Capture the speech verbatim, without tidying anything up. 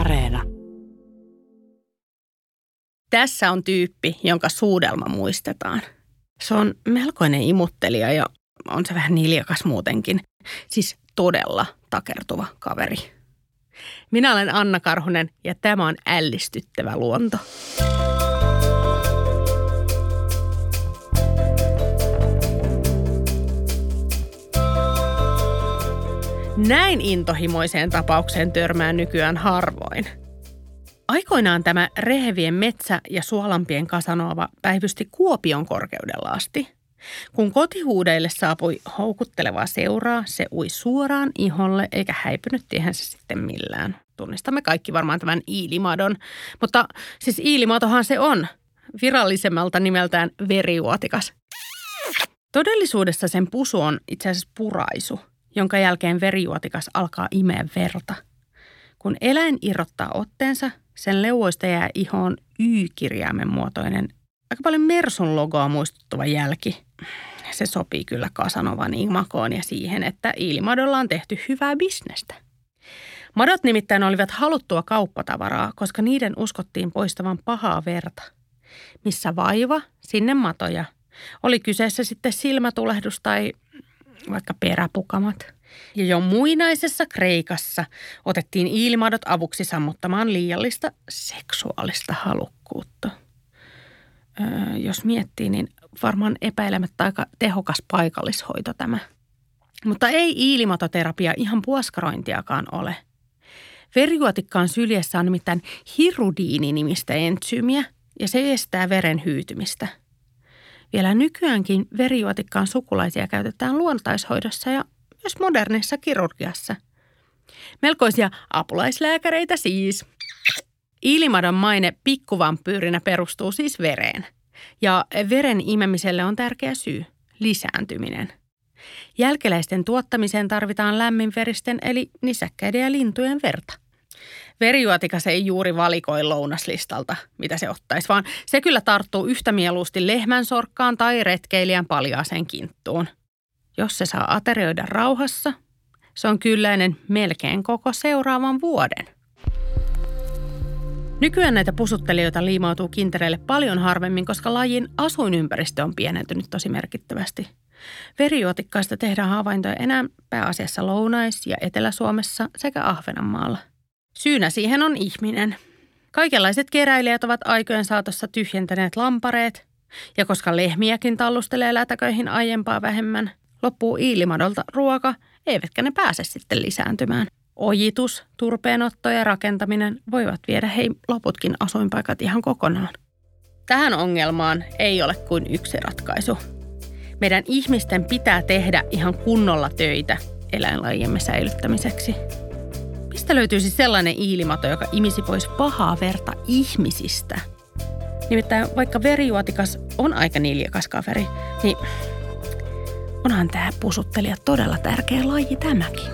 Areena. Tässä on tyyppi, jonka suudelma muistetaan. Se on melkoinen imuttelija ja on se vähän niljakas muutenkin. Siis todella takertuva kaveri. Minä olen Anna Karhunen ja tämä on ällistyttävä luonto. Näin intohimoiseen tapaukseen törmää nykyään harvoin. Aikoinaan tämä rehevien metsä ja suolampien kasanoava päivysti Kuopion korkeudella asti. Kun kotihuudeille saapui houkuttelevaa seuraa, se ui suoraan iholle eikä häipynyt tiehensä sitten millään. Tunnistamme kaikki varmaan tämän iilimadon, mutta siis iilimatohan se on, virallisemmalta nimeltään verijuotikas. Todellisuudessa sen pusu on itse asiassa puraisu, jonka jälkeen verijuotikas alkaa imeä verta. Kun eläin irrottaa otteensa, sen leuoista jää ihoon Y-kirjaimen muotoinen, aika paljon Mersun logoa muistuttava jälki. Se sopii kyllä Kasanovan imagoon ja siihen, että iilimadolla on tehty hyvää bisnestä. Madot nimittäin olivat haluttua kauppatavaraa, koska niiden uskottiin poistavan pahaa verta. Missä vaiva, sinne matoja. Oli kyseessä sitten silmätulehdus tai vaikka peräpukamat. Ja jo muinaisessa Kreikassa otettiin iilimadot avuksi sammuttamaan liiallista seksuaalista halukkuutta. Öö, jos miettii, niin varmaan epäilemättä aika tehokas paikallishoito tämä. Mutta ei iilimatoterapia ihan puoskarointiakaan ole. Verijuotikkaan syljessä on nimittäin hirudiini-nimistä entsyymiä ja se estää veren hyytymistä. Vielä nykyäänkin verijuotikkaan sukulaisia käytetään luontaishoidossa ja myös modernissa kirurgiassa. Melkoisia apulaislääkäreitä siis. Iilimadon maine pikkuvampyyrinä perustuu siis vereen. Ja veren imemiselle on tärkeä syy, lisääntyminen. Jälkeläisten tuottamiseen tarvitaan lämminveristen eli nisäkkäiden ja lintujen verta. Verijuotikas ei juuri valikoi lounaslistalta, mitä se ottaisi, vaan se kyllä tarttuu yhtä mieluusti lehmän sorkkaan tai retkeilijän paljaaseen kinttuun. Jos se saa aterioida rauhassa, se on kylläinen melkein koko seuraavan vuoden. Nykyään näitä pusuttelijoita liimautuu kintereille paljon harvemmin, koska lajin asuinympäristö on pienentynyt tosi merkittävästi. Verijuotikkaista tehdään havaintoja enää pääasiassa Lounais- ja Etelä-Suomessa sekä Ahvenanmaalla. Syynä siihen on ihminen. Kaikenlaiset keräilijät ovat aikojen saatossa tyhjentäneet lampareet, ja koska lehmiäkin tallustelee lätäköihin aiempaa vähemmän, loppuu iilimadolta ruoka, eivätkä ne pääse sitten lisääntymään. Ojitus, turpeenotto ja rakentaminen voivat viedä hei loputkin asuinpaikat ihan kokonaan. Tähän ongelmaan ei ole kuin yksi ratkaisu. Meidän ihmisten pitää tehdä ihan kunnolla töitä eläinlajiemme säilyttämiseksi. Mistä löytyisi sellainen iilimato, joka imisi pois pahaa verta ihmisistä? Nimittäin vaikka verijuotikas on aika niljakas kaveri, niin onhan tämä pusuttelija todella tärkeä laji tämäkin.